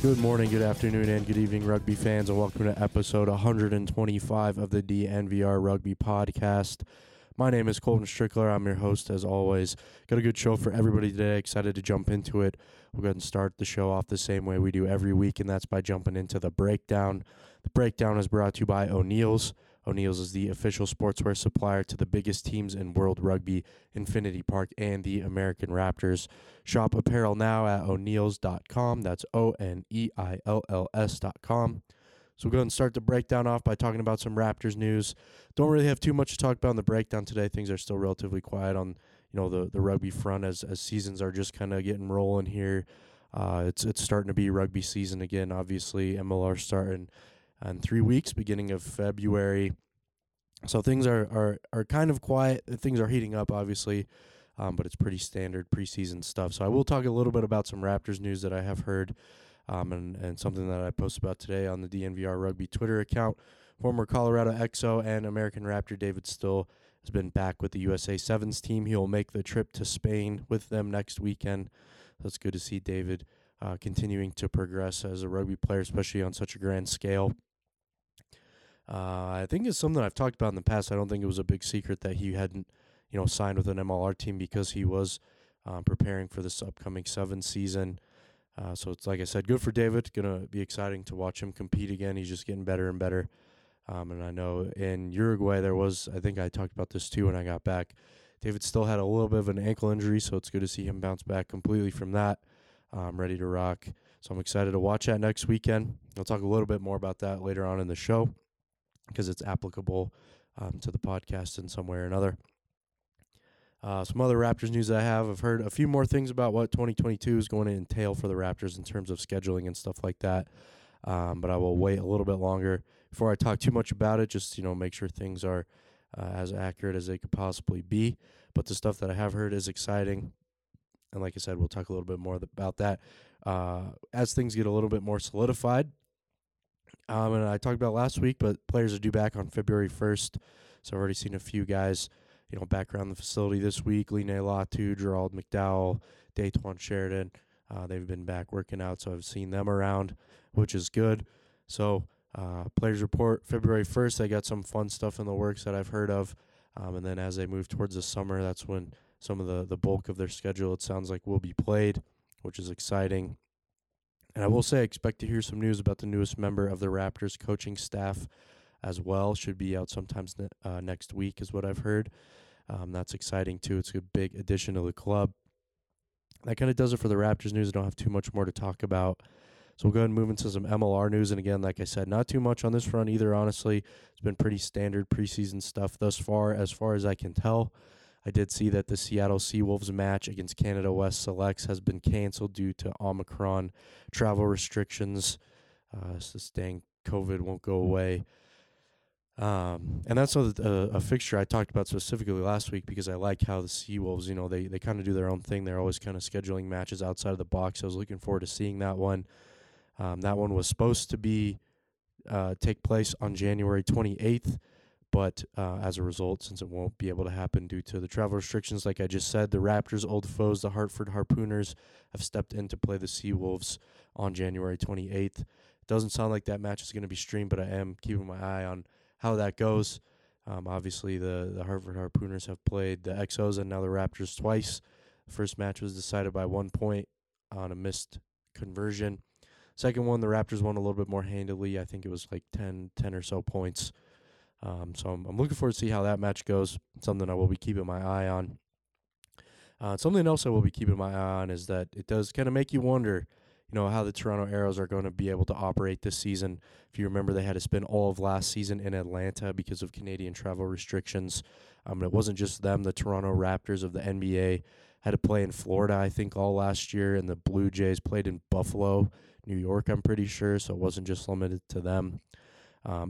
Good morning, good afternoon, and good evening, rugby fans, and welcome to episode 125 of the DNVR Rugby Podcast. My name is Colton Strickler. I'm your host, as always. Got a good show for everybody today. Excited to jump into it. We'll go ahead and start the show off the same way we do every week, and that's by jumping into the breakdown. The breakdown is brought to you by O'Neills. O'Neills is the official sportswear supplier to the biggest teams in world rugby, Infinity Park, and the American Raptors. Shop apparel now at O'Neills.com. That's O'Neills.com. So we'll go ahead and start the breakdown off by talking about some Raptors news. Don't really have too much to talk about in the breakdown today. Things are still relatively quiet on the rugby front as seasons are just kind of getting rolling here. It's starting to be rugby season again, obviously. MLR starting in 3 weeks, beginning of February. So things are kind of quiet. Things are heating up, obviously, but it's pretty standard preseason stuff. So I will talk a little bit about some Raptors news that I have heard and something that I posted about today on the DNVR Rugby Twitter account. Former Colorado XO and American Raptor David Still has been back with the USA Sevens team. He'll make the trip to Spain with them next weekend. That's good to see David continuing to progress as a rugby player, especially on such a grand scale. I think it's something I've talked about in the past. I don't think it was a big secret that he hadn't, signed with an MLR team because he was preparing for this upcoming Sevens season. So it's, like I said, good for David. Going to be exciting to watch him compete again. He's just getting better and better. And I know in Uruguay there was, I think I talked about this too when I got back, David still had a little bit of an ankle injury, so it's good to see him bounce back completely from that. Ready to rock. So I'm excited to watch that next weekend. I'll talk a little bit more about that later on in the show, because it's applicable to the podcast in some way or another. Some other Raptors news that I have. I've heard a few more things about what 2022 is going to entail for the Raptors in terms of scheduling and stuff like that. But I will wait a little bit longer before I talk too much about it. Just, make sure things are as accurate as they could possibly be. But the stuff that I have heard is exciting. And like I said, we'll talk a little bit more about that as things get a little bit more solidified. And I talked about last week, but players are due back on February 1st. So I've already seen a few guys, back around the facility this week. Lina Latu, Gerald McDowell, Dayton Sheridan, they've been back working out. So I've seen them around, which is good. So players report February 1st. They got some fun stuff in the works that I've heard of. And then as they move towards the summer, that's when some of the bulk of their schedule, it sounds like, will be played, which is exciting. And I will say I expect to hear some news about the newest member of the Raptors coaching staff as well. Should be out sometimes next week is what I've heard. That's exciting, too. It's a big addition to the club. That kind of does it for the Raptors news. I don't have too much more to talk about. So we'll go ahead and move into some MLR news. And again, like I said, not too much on this front either, honestly. It's been pretty standard preseason stuff thus far as I can tell. I did see that the Seattle Seawolves match against Canada West Selects has been canceled due to Omicron travel restrictions. This dang COVID won't go away. And that's a fixture I talked about specifically last week because I like how the Seawolves, they kind of do their own thing. They're always kind of scheduling matches outside of the box. I was looking forward to seeing that one. That one was supposed to be take place on January 28th, but as a result, since it won't be able to happen due to the travel restrictions, like I just said, the Raptors' old foes, the Hartford Harpooners, have stepped in to play the Seawolves on January 28th. It doesn't sound like that match is going to be streamed, but I am keeping my eye on how that goes. Obviously, the Hartford Harpooners have played the Exos and now the Raptors twice. The first match was decided by 1 point on a missed conversion. Second one, the Raptors won a little bit more handily. I think it was like 10 or so points. So I'm looking forward to see how that match goes. It's something I will be keeping my eye on. Something else I will be keeping my eye on is that it does kind of make you wonder, you know, how the Toronto Arrows are going to be able to operate this season. If you remember, they had to spend all of last season in Atlanta because of Canadian travel restrictions. It wasn't just them. The Toronto Raptors of the NBA had to play in Florida, I think, all last year, and the Blue Jays played in Buffalo, New York, I'm pretty sure, so it wasn't just limited to them.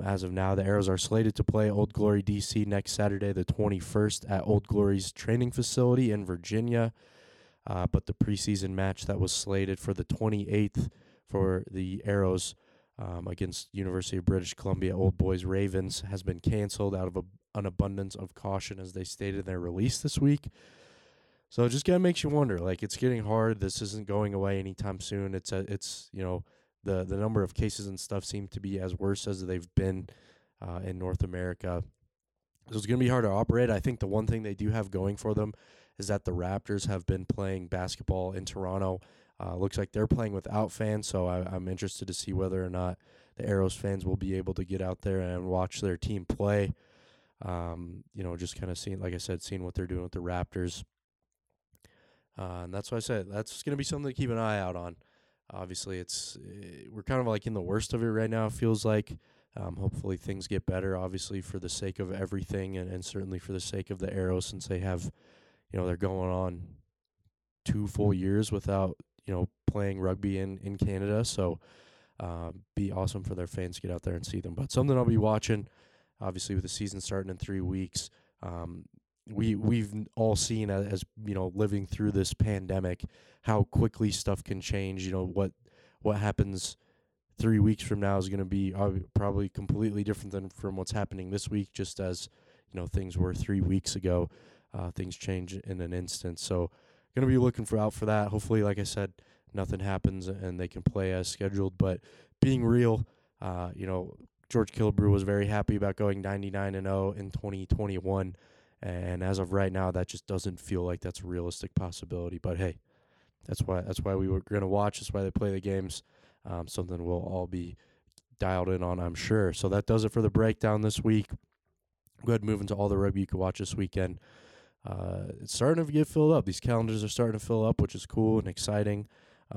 As of now, the Arrows are slated to play Old Glory DC next Saturday, the 21st, at Old Glory's training facility in Virginia. But the preseason match that was slated for the 28th for the Arrows against University of British Columbia Old Boys Ravens has been canceled out of an abundance of caution, as they stated in their release this week. So it just kind of makes you wonder, like, it's getting hard. This isn't going away anytime soon. It's you know, the number of cases and stuff seem to be as worse as they've been in North America. So it's going to be hard to operate. I think the one thing they do have going for them is that the Raptors have been playing basketball in Toronto. Looks like they're playing without fans, so I'm interested to see whether or not the Arrows fans will be able to get out there and watch their team play. You know, just kind of seeing, like I said, seeing what they're doing with the Raptors. And that's why I said that's going to be something to keep an eye out on. Obviously, we're kind of like in the worst of it right now, it feels like. Hopefully things get better, obviously, for the sake of everything and certainly for the sake of the Arrows, since they have, you know, they're going on 2 full years without, you know, playing rugby in Canada. So be awesome for their fans to get out there and see them. But something I'll be watching, obviously, with the season starting in 3 weeks. We've all seen, as you know, living through this pandemic, how quickly stuff can change. You know, what happens 3 weeks from now is going to be probably completely different than from what's happening this week, just as, you know, things were 3 weeks ago. Things change in an instant. So going to be looking out for that. Hopefully, like I said, nothing happens and they can play as scheduled. But being real, you know, George Kilbrew was very happy about going 99-0 in 2021. And as of right now, that just doesn't feel like that's a realistic possibility. But hey, that's why we were going to watch. That's why they play the games. Something we'll all be dialed in on, I'm sure. So that does it for the breakdown this week. Go ahead and move into all the rugby you can watch this weekend. It's starting to get filled up. These calendars are starting to fill up, which is cool and exciting.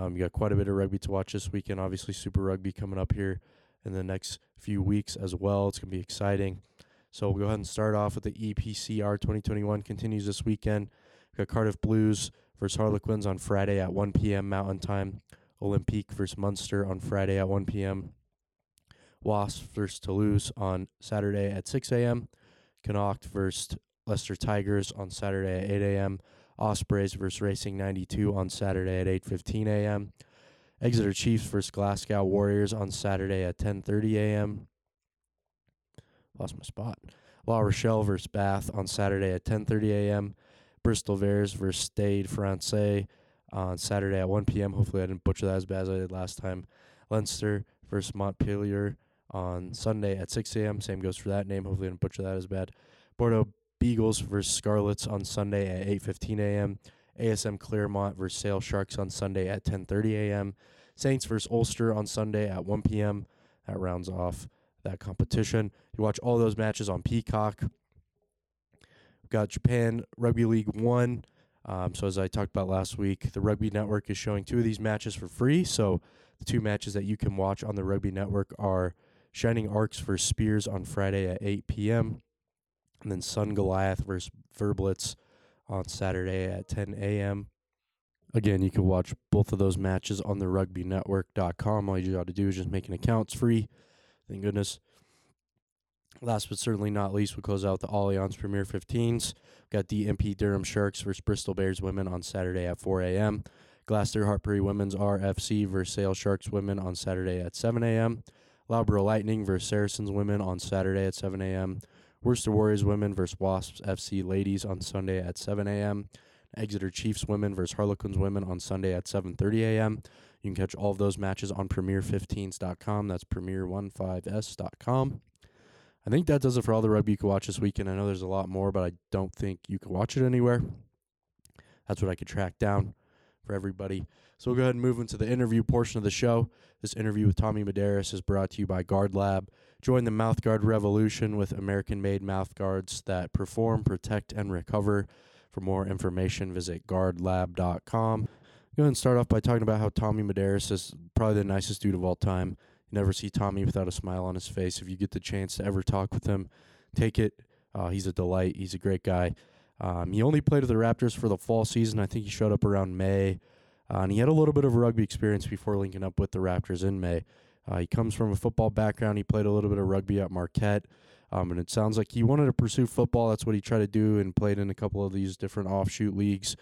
You got quite a bit of rugby to watch this weekend. Obviously, Super Rugby coming up here in the next few weeks as well. It's going to be exciting. So we'll go ahead and start off with the EPCR 2021 continues this weekend. We've got Cardiff Blues versus Harlequins on Friday at 1 p.m. Mountain Time. Olympique versus Munster on Friday at 1 p.m. Wasps versus Toulouse on Saturday at 6 a.m. Connacht versus Leicester Tigers on Saturday at 8 a.m. Ospreys versus Racing 92 on Saturday at 8:15 a.m. Exeter Chiefs versus Glasgow Warriors on Saturday at 10:30 a.m. Lost my spot. La Rochelle versus Bath on Saturday at 10:30 a.m. Bristol Bears versus Stade Francais on Saturday at 1 p.m. Hopefully I didn't butcher that as bad as I did last time. Leinster versus Montpellier on Sunday at 6 a.m. Same goes for that name. Hopefully I didn't butcher that as bad. Bordeaux Beagles versus Scarlets on Sunday at 8:15 a.m. ASM Claremont versus Sale Sharks on Sunday at 10:30 a.m. Saints versus Ulster on Sunday at 1 p.m. That rounds off that competition. You watch all those matches on Peacock. We've got Japan Rugby League 1. So as I talked about last week, the Rugby Network is showing 2 of these matches for free. So the 2 matches that you can watch on the Rugby Network are Shining Arcs versus Spears on Friday at 8 p.m. and then Sun Goliath versus Verblitz on Saturday at 10 a.m. Again, you can watch both of those matches on the rugbynetwork.com. All you got to do is just make an account. It's free. Thank goodness. Last but certainly not least, we close out the Allianz Premier 15s. We've got DMP Durham Sharks versus Bristol Bears Women on Saturday at 4 a.m. Gloucester Hartbury Women's RFC versus Sale Sharks Women on Saturday at 7 a.m. Loughborough Lightning versus Saracens women on Saturday at 7 a.m. Worcester Warriors women versus Wasps FC ladies on Sunday at 7 a.m. Exeter Chiefs women versus Harlequins women on Sunday at 7:30 a.m. You can catch all of those matches on premier15s.com. That's premier15s.com. I think that does it for all the rugby you can watch this weekend. I know there's a lot more, but I don't think you can watch it anywhere. That's what I could track down for everybody. So we'll go ahead and move into the interview portion of the show. This interview with Tommy Medeiros is brought to you by Guard Lab. Join the mouthguard revolution with American-made mouthguards that perform, protect, and recover. For more information, visit guardlab.com. Go ahead and start off by talking about how Tommy Medeiros is probably the nicest dude of all time. You never see Tommy without a smile on his face. If you get the chance to ever talk with him, take it. He's a delight. He's a great guy. He only played with the Raptors for the fall season. I think he showed up around May. And he had a little bit of rugby experience before linking up with the Raptors in May. He comes from a football background. He played a little bit of rugby at Marquette. And it sounds like he wanted to pursue football. That's what he tried to do and played in a couple of these different offshoot leagues.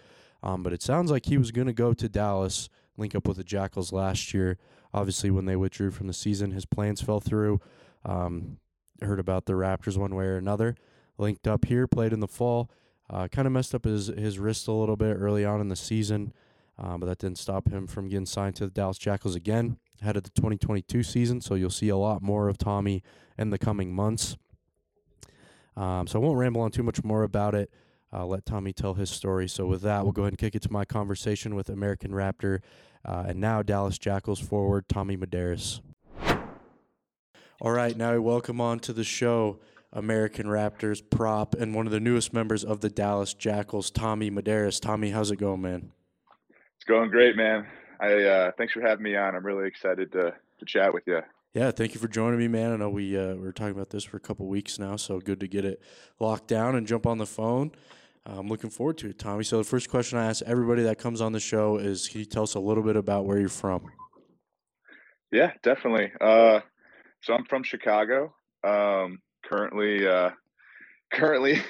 But it sounds like he was going to go to Dallas, link up with the Jackals last year. Obviously, when they withdrew from the season, his plans fell through. Heard about the Raptors one way or another. Linked up here, played in the fall. Kind of messed up his wrist a little bit early on in the season. But that didn't stop him from getting signed to the Dallas Jackals again, ahead of the 2022 season. So you'll see a lot more of Tommy in the coming months. So I won't ramble on too much more about it. Let Tommy tell his story. So with that, we'll go ahead and kick it to my conversation with American Raptor and now Dallas Jackals forward Tommy Medeiros. All right, now we welcome on to the show American Raptors prop and one of the newest members of the Dallas Jackals, Tommy Medeiros. Tommy, how's it going, man? It's going great, man. Thanks for having me on. I'm really excited to chat with you. Yeah, thank you for joining me, man. I know we were talking about this for a couple weeks now, so good to get it locked down and jump on the phone. I'm looking forward to it, Tommy. So the first question I ask everybody that comes on the show is, can you tell us a little bit about where you're from? Yeah, definitely. So I'm from Chicago. Currently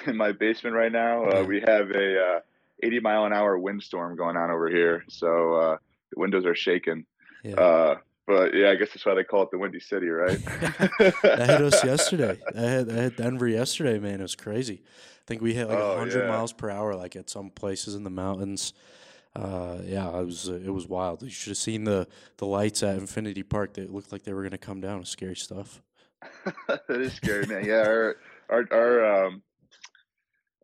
in my basement right now. We have a 80-mile-an-hour windstorm going on over here, so the windows are shaking. Yeah. But, yeah, I guess that's why they call it the Windy City, right? That hit us yesterday. That hit Denver yesterday, man. It was crazy. I think we hit like 100 miles per hour, like at some places in the mountains. It was wild. You should have seen the lights at Infinity Park. They looked like they were going to come down. It was scary stuff. That is scary, man. Yeah,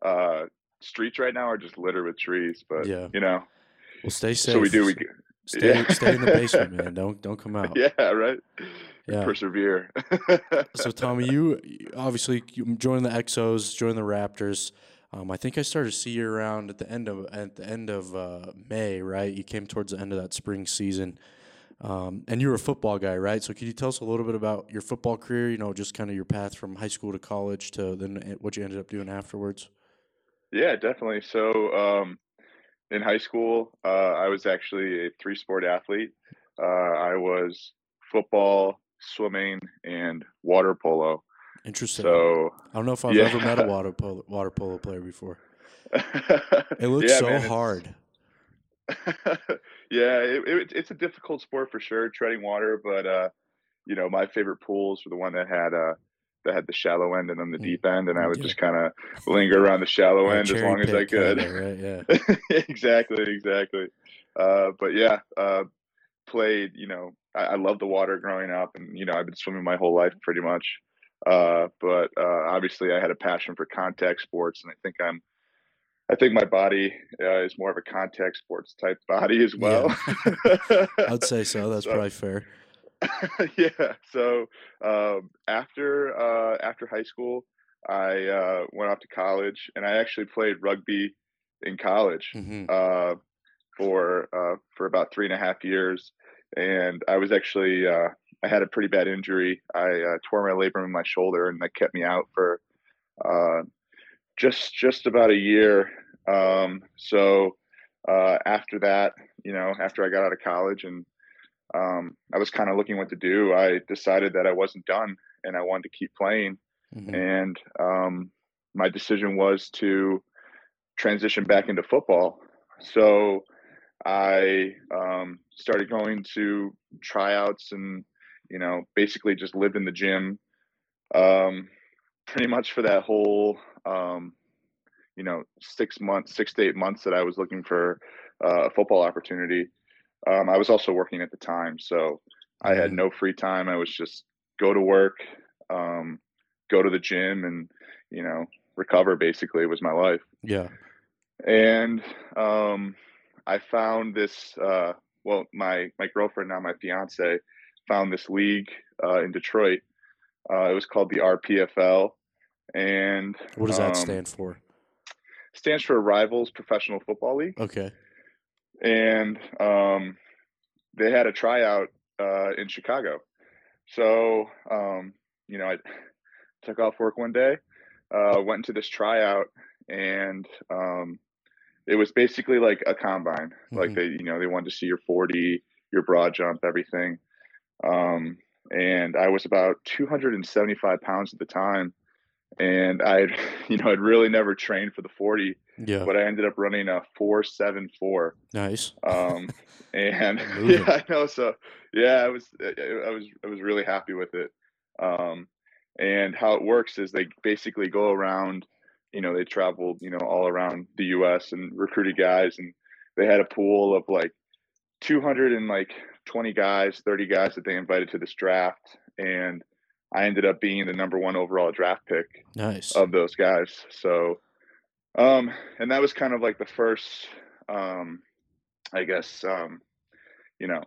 our streets right now are just littered with trees. But, you know. Well, stay safe. So we do. Stay in the basement, man. Don't come out. Yeah, right. Yeah. Persevere. So, Tommy, you obviously joined the Exos, joined the Raptors. I think I started to see you around at the end of May, right? You came towards the end of that spring season, and you were a football guy, right? So, could you tell us a little bit about your football career? You know, just kind of your path from high school to college to then what you ended up doing afterwards. Yeah, definitely. So. In high school, I was actually a three-sport athlete. I was football, swimming, and water polo. Interesting. So I don't know if I've ever met a water polo player before. It looks hard. Yeah, it's a difficult sport for sure, treading water. But you know, my favorite pools were the one that had the shallow end and then the deep end, and I would just kind of linger around the shallow end as long as I could. Right, yeah. Exactly. Played, you know, I loved the water growing up, and, you know, I've been swimming my whole life pretty much. Obviously I had a passion for contact sports, and I think my body is more of a contact sports type body as well. Yeah. I'd say so. That's probably fair. Yeah. So after high school, I went off to college, and I actually played rugby in college for about 3.5 years. And I was actually I had a pretty bad injury. I tore my labrum in my shoulder, and that kept me out for just about a year. After that, you know, after I got out of college and I was kind of looking what to do. I decided that I wasn't done and I wanted to keep playing. Mm-hmm. And my decision was to transition back into football. So I started going to tryouts and you know, basically just lived in the gym pretty much for that whole, you know, 6 months, 6 to 8 months that I was looking for a football opportunity. I was also working at the time, so I had no free time. I was just go to work, go to the gym, and, you know, recover basically was my life. Yeah. And I found this, well, my girlfriend, now my fiance, found this league in Detroit. It was called the RPFL. And what does that stand for? Stands for Rivals Professional Football League. Okay. And they had a tryout in Chicago. So, you know, I took off work one day, went into this tryout, and it was basically like a combine. Mm-hmm. Like they, you know, they wanted to see your 40, your broad jump, everything. And I was about 275 pounds at the time. And I, you know, I'd really never trained for the 40, yeah, but I ended up running a 4.74. Nice. And yeah, I know. So yeah, I was really happy with it. And how it works is they basically go around, you know, they traveled, you know, all around the U.S. and recruited guys, and they had a pool of like 220 guys, 30 guys that they invited to this draft, and I ended up being the #1 overall draft pick. Nice. Of those guys. So, and that was kind of like the first, I guess, you know,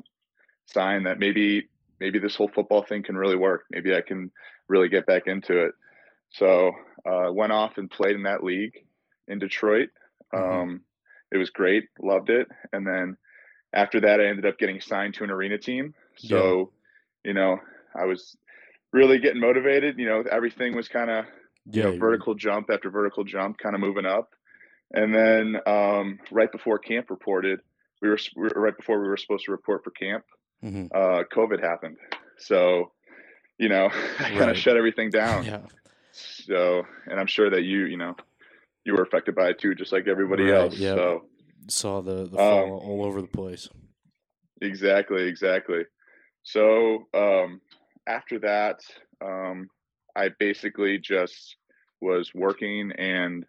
sign that maybe this whole football thing can really work. Maybe I can really get back into it. So, went off and played in that league in Detroit. Mm-hmm. It was great. Loved it. And then after that, I ended up getting signed to an arena team. So, yeah, you know, I was really getting motivated. You know, everything was kind of, yeah, you know, vertical jump after vertical jump, kind of moving up. And then right before camp reported, we were supposed to report for camp, mm-hmm, COVID happened. So, you know, I kind of shut everything down. Yeah. So, and I'm sure that you know, you were affected by it too, just like everybody else. Yeah. So saw the fall all over the place. Exactly. So, after that, I basically just was working and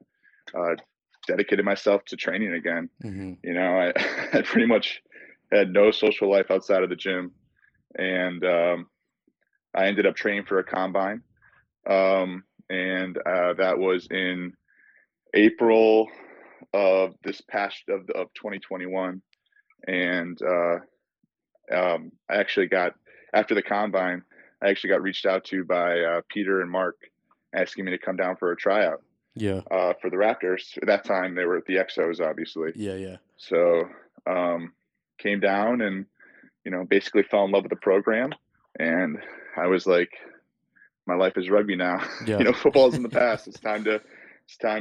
dedicated myself to training again. Mm-hmm. You know, I pretty much had no social life outside of the gym, and I ended up training for a combine, and that was in April of this past of 2021, and I actually got, after the combine, I actually got reached out to by Peter and Mark, asking me to come down for a tryout. Yeah. For the Raptors. At that time, they were at the Exos, obviously. Yeah. So, came down and, you know, basically fell in love with the program. And I was like, my life is rugby now. Yeah. You know, football's in the past. It's time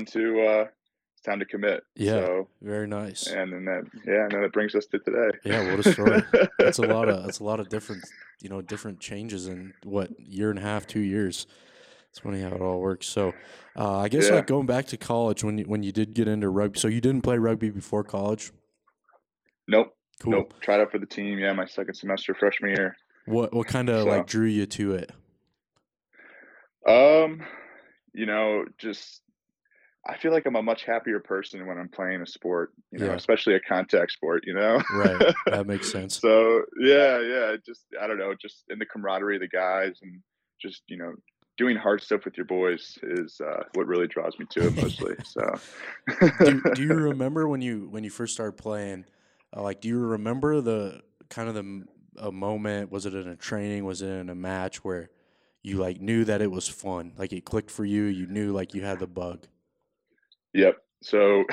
to commit. Yeah. So, very nice. And then that brings us to today. Yeah. What a story. That's a lot of different, you know, different changes in what, year and a half, 2 years. It's funny how it all works. So I guess like going back to college, when you did get into rugby, so you didn't play rugby before college? Nope. Cool. Nope. Tried out for the team. Yeah. My second semester, freshman year. What kind of drew you to it? You know, just, I feel like I'm a much happier person when I'm playing a sport, you know, especially a contact sport, you know? Right. That makes sense. So, yeah. Just, I don't know, just in the camaraderie of the guys and just, you know, doing hard stuff with your boys is what really draws me to it mostly. So, do you remember when you first started playing, like, do you remember the kind of a moment, was it in a training, was it in a match where you like knew that it was fun? Like it clicked for you, you knew like you had the bug. Yep. So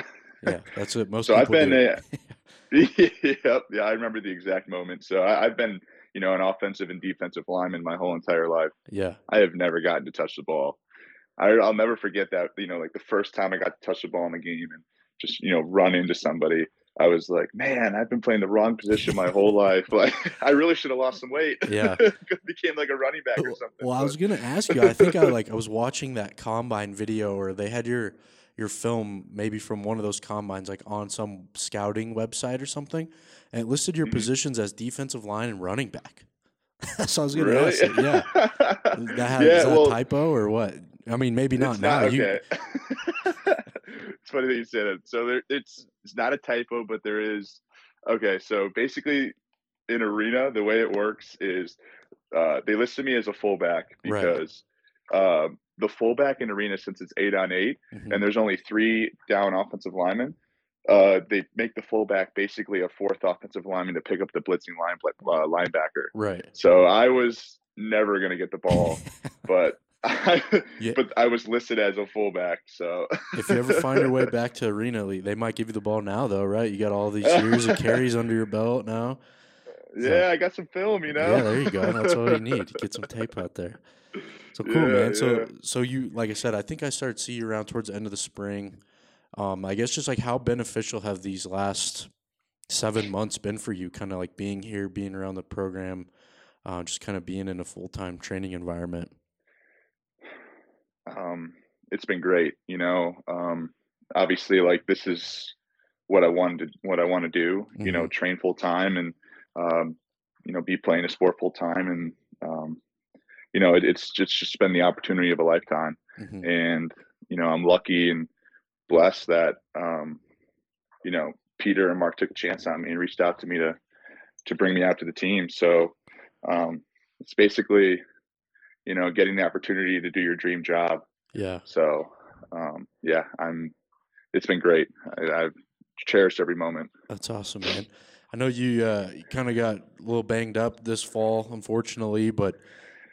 yeah, that's what most people do. Yep. Yeah, I remember the exact moment. So I've been, you know, an offensive and defensive lineman my whole entire life. Yeah. I have never gotten to touch the ball. I'll never forget that, you know, like the first time I got to touch the ball in the game and just, you know, run into somebody. I was like, man, I've been playing the wrong position my whole life. Like, I really should have lost some weight. Yeah. Became like a running back or something. Well, I was going to ask you, I think I was watching that combine video or they had your film maybe from one of those combines, like on some scouting website or something, and it listed your positions as defensive line and running back. So I was going to ask it. Yeah. Is that a typo or what? I mean, maybe not now. Okay. It's funny that you said it. So there, it's not a typo, but there is. Okay, so basically in arena, the way it works is they listed me as a fullback because the fullback in arena, since it's 8-on-8, mm-hmm. and there's only 3 down offensive linemen, they make the fullback basically a 4th offensive lineman to pick up the blitzing linebacker. Right. So I was never going to get the ball, but I was listed as a fullback. So if you ever find your way back to Arena League, they might give you the ball now, though, right? You got all these years of carries under your belt now. So, yeah, I got some film, you know. Yeah, there you go. That's all you need. Get some tape out there. So cool, man. So you, like I said, I think I started seeing you around towards the end of the spring. I guess just like how beneficial have these last 7 months been for you, kind of like being here, being around the program, just kind of being in a full-time training environment? It's been great, you know. Obviously, like, this is what I want to do, mm-hmm. you know, train full-time and, you know, be playing a sport full-time. And, you know, it's just been the opportunity of a lifetime. Mm-hmm. And, you know, I'm lucky and blessed that, you know, Peter and Mark took a chance on me and reached out to me to bring me out to the team. So it's basically, you know, getting the opportunity to do your dream job. Yeah. So, it's been great. I've cherished every moment. That's awesome, man. I know you kind of got a little banged up this fall, unfortunately, but,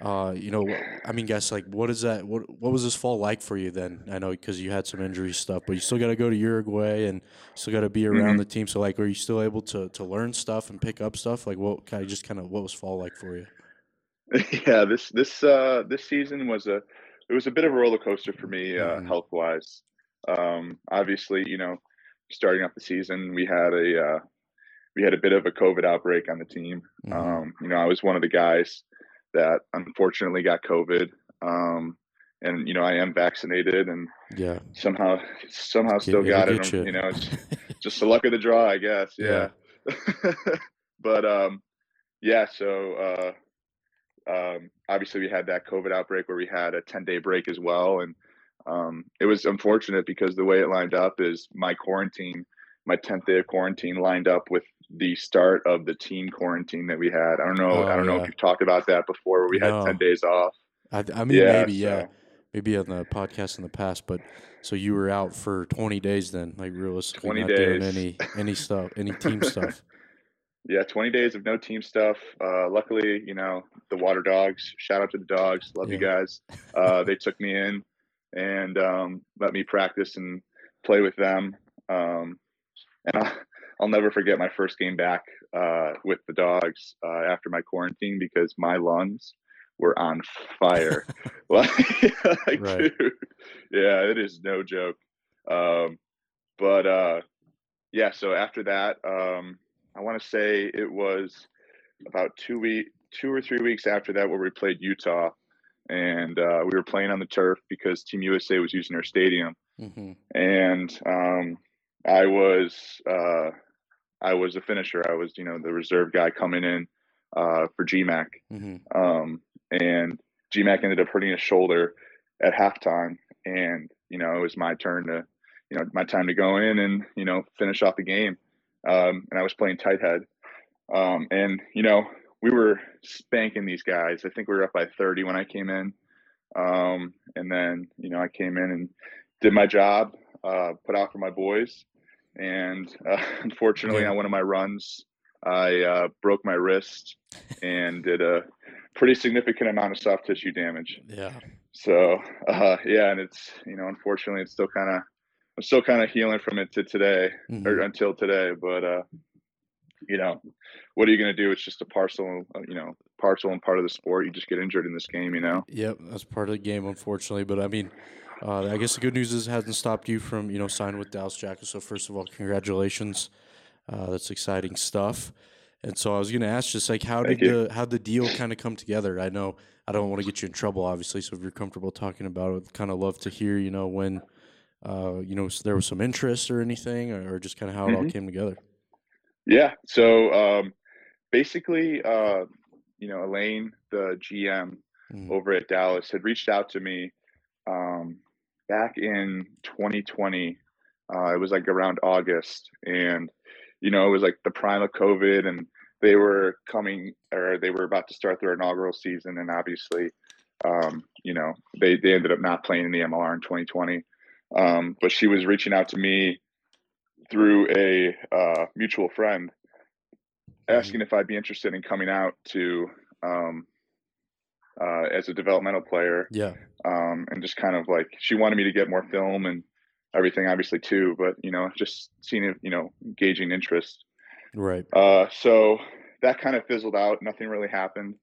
you know, I mean, guys, like, what is that? What was this fall like for you then? I know because you had some injury stuff, but you still got to go to Uruguay and still got to be around mm-hmm. the team. So, like, were you still able to learn stuff and pick up stuff? Like, what was fall like for you? Yeah, this season was a bit of a roller coaster for me, health wise. Obviously, you know, starting off the season, we had a bit of a COVID outbreak on the team. Mm-hmm. You know, I was one of the guys that unfortunately got COVID. And you know, I am vaccinated and somehow still got it. You know, it's just the luck of the draw, I guess. Yeah. But obviously we had that COVID outbreak where we had a 10-day break as well. And it was unfortunate because the way it lined up is my 10th day of quarantine lined up with the start of the team quarantine that we had. I don't know if you've talked about that before where we had 10 days off. Maybe on the podcast in the past, but so you were out for 20 days then, like realistically 20 not days. Doing any stuff, any team stuff. Yeah, 20 days of no team stuff. Luckily, you know, the water dogs, shout out to the dogs. Love you guys. They took me in and let me practice and play with them. And I'll never forget my first game back with the dogs after my quarantine because my lungs were on fire. Dude, yeah, it is no joke. So after that, I want to say it was about 2 or 3 weeks after that where we played Utah, and we were playing on the turf because Team USA was using their stadium. Mm-hmm. And I was a finisher. I was, you know, the reserve guy coming in for GMAC. Mm-hmm. And GMAC ended up hurting his shoulder at halftime, and you know, it was my time to go in and, you know, finish off the game. And I was playing tight head. And, you know, we were spanking these guys. I think we were up by 30 when I came in. And then, you know, I came in and did my job, put out for my boys. And unfortunately, on one of my runs, I broke my wrist and did a pretty significant amount of soft tissue damage. Yeah. So, and it's, you know, unfortunately, it's still kind of, I'm still kind of healing from it to today, mm-hmm. or until today, but, you know, what are you going to do? It's just a parcel and part of the sport. You just get injured in this game, you know? Yep, that's part of the game, unfortunately. But, I mean, I guess the good news is it hasn't stopped you from, you know, signing with Dallas Jackals. So, first of all, congratulations. That's exciting stuff. And so I was going to ask just, like, how'd the deal kind of come together? I know I don't want to get you in trouble, obviously, so if you're comfortable talking about it, I'd kind of love to hear, you know, when – you know, there was some interest or anything, or just kind of how it mm-hmm. all came together. Yeah. So, basically, you know, Elaine, the GM over at Dallas, had reached out to me back in 2020. It was like around August, and, you know, it was like the prime of COVID, and they were coming, or they were about to start their inaugural season. And obviously, you know, they ended up not playing in the MLR in 2020. But she was reaching out to me through a mutual friend, asking if I'd be interested in coming out to as a developmental player. Yeah. And just kind of like, she wanted me to get more film and everything, obviously, too, but, you know, just seeing it, you know, gauging interest. Right. So that kind of fizzled out. Nothing really happened.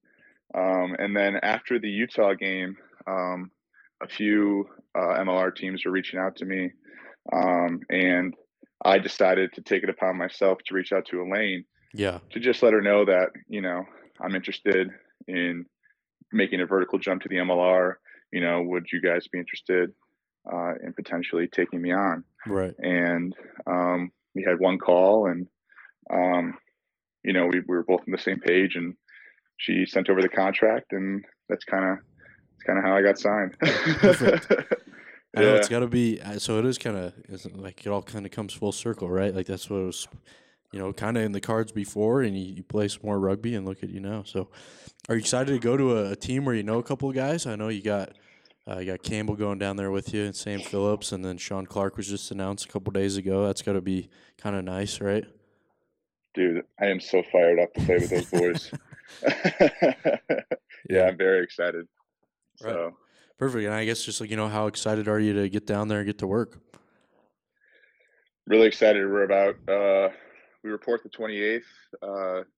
And then after the Utah game, a few MLR teams were reaching out to me, and I decided to take it upon myself to reach out to Elaine. Yeah. To just let her know that, you know, I'm interested in making a vertical jump to the MLR. You know, would you guys be interested in potentially taking me on? Right. And we had one call, and, you know, we were both on the same page, and she sent over the contract, and that's kind of how I got signed. I know it's got to be, so it is kind of, it's like it all kind of comes full circle, right? Like that's what it was, you know, kind of in the cards before, and you play some more rugby and look at you now. So are you excited to go to a team where you know a couple of guys? I know you got Campbell going down there with you, and Sam Phillips, and then Sean Clark was just announced a couple days ago. That's got to be kind of nice, right? Dude, I am so fired up to play with those boys. Yeah, I'm very excited. Right. So. Perfect. And I guess just like, you know, how excited are you to get down there and get to work? Really excited. We're about, we report the 28th. Let's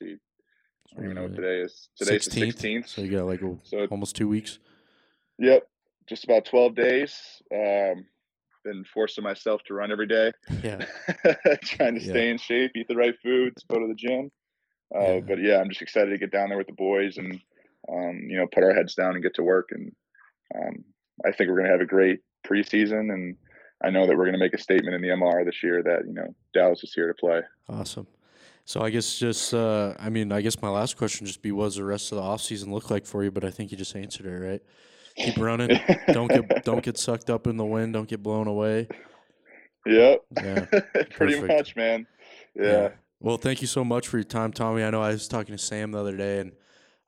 see. I don't even know what today is. Today's 16th. The 16th. So you got like almost 2 weeks. Yep. Just about 12 days. Been forcing myself to run every day. Yeah. Trying to stay in shape, eat the right foods, go to the gym. But yeah, I'm just excited to get down there with the boys and, you know, put our heads down and get to work. And I think we're going to have a great preseason. And I know that we're going to make a statement in the MLR this year that, you know, Dallas is here to play. Awesome. So I guess just, I mean, I guess my last question just be, what does the rest of the offseason look like for you? But I think you just answered it, right? Keep running. Don't get sucked up in the wind. Don't get blown away. Yep. Yeah. Pretty much, man. Yeah. Well, thank you so much for your time, Tommy. I know I was talking to Sam the other day, and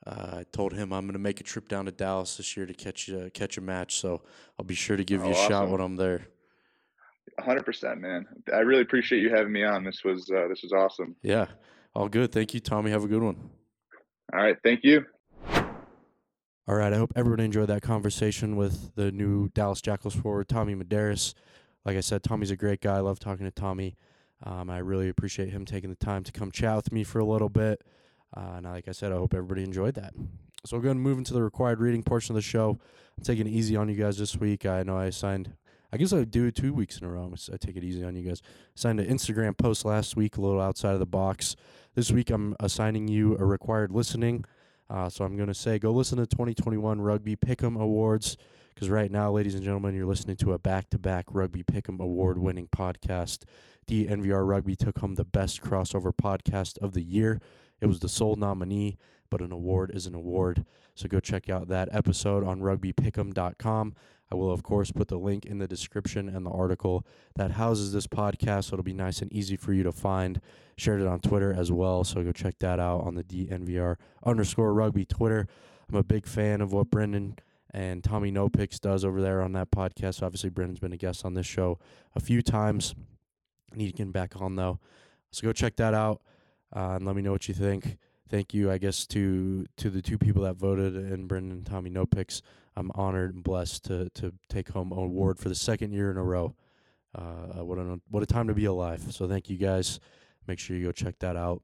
I told him I'm going to make a trip down to Dallas this year to catch a match. So I'll be sure to give you a shot when I'm there. 100%, man. I really appreciate you having me on. This was awesome. Yeah. All good. Thank you, Tommy. Have a good one. All right. Thank you. All right, I hope everyone enjoyed that conversation with the new Dallas Jackals forward, Tommy Medeiros. Like I said, Tommy's a great guy. I love talking to Tommy. I really appreciate him taking the time to come chat with me for a little bit. And like I said, I hope everybody enjoyed that. So we're going to move into the required reading portion of the show. I'm taking it easy on you guys this week. I know I signed, I guess I do 2 weeks in a row. I take it easy on you guys. Signed an Instagram post last week, a little outside of the box. This week I'm assigning you a required listening. So I'm going to say go listen to 2021 Rugby Pick'em Awards, because right now, ladies and gentlemen, you're listening to a back-to-back Rugby Pick'em award-winning podcast. DNVR Rugby took home the best crossover podcast of the year. It was the sole nominee, but an award is an award. So go check out that episode on rugbypick'em.com. I will, of course, put the link in the description and the article that houses this podcast, so it'll be nice and easy for you to find. Shared it on Twitter as well, so go check that out on the DNVR_rugby Twitter. I'm a big fan of what Brendan and Tommy No Picks does over there on that podcast. Obviously, Brendan's been a guest on this show a few times. I need to get him back on, though. So go check that out and let me know what you think. Thank you, I guess, to the two people that voted, and Brendan and Tommy No Picks. I'm honored and blessed to take home an award for the second year in a row. What a time to be alive. So thank you, guys. Make sure you go check that out.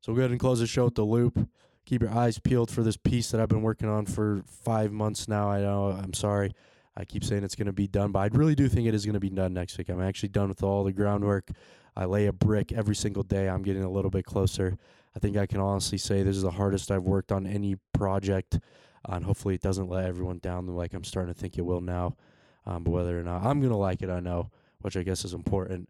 So we'll go ahead and close the show with the loop. Keep your eyes peeled for this piece that I've been working on for 5 months now. I know, I'm sorry. I keep saying it's going to be done, but I really do think it is going to be done next week. I'm actually done with all the groundwork. I lay a brick every single day. I'm getting a little bit closer. I think I can honestly say this is the hardest I've worked on any project, and hopefully it doesn't let everyone down like I'm starting to think it will now. But whether or not I'm going to like it, I know, which I guess is important.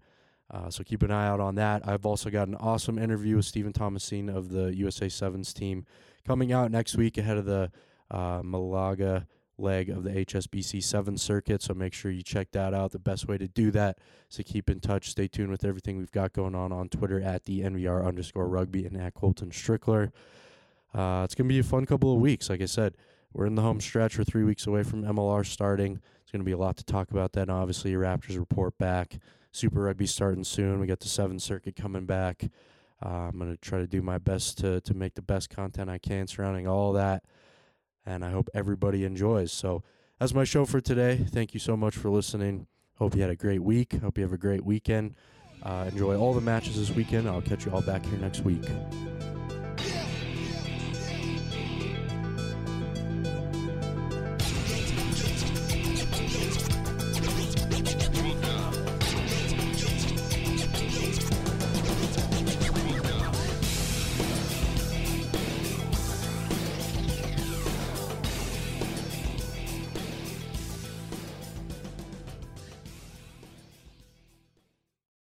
So keep an eye out on that. I've also got an awesome interview with Stephen Thomasine of the USA 7s team coming out next week ahead of the Malaga leg of the HSBC 7 circuit, so make sure you check that out. The best way to do that is to keep in touch. Stay tuned with everything we've got going on Twitter at @DNVR_rugby and at Colton Strickler. It's going to be a fun couple of weeks. Like I said, we're in the home stretch. We're 3 weeks away from MLR starting. It's going to be a lot to talk about that. And obviously, Raptors report back. Super Rugby starting soon. We got the 7th circuit coming back. I'm going to try to do my best to make the best content I can surrounding all that. And I hope everybody enjoys. So that's my show for today. Thank you so much for listening. Hope you had a great week. Hope you have a great weekend. Enjoy all the matches this weekend. I'll catch you all back here next week.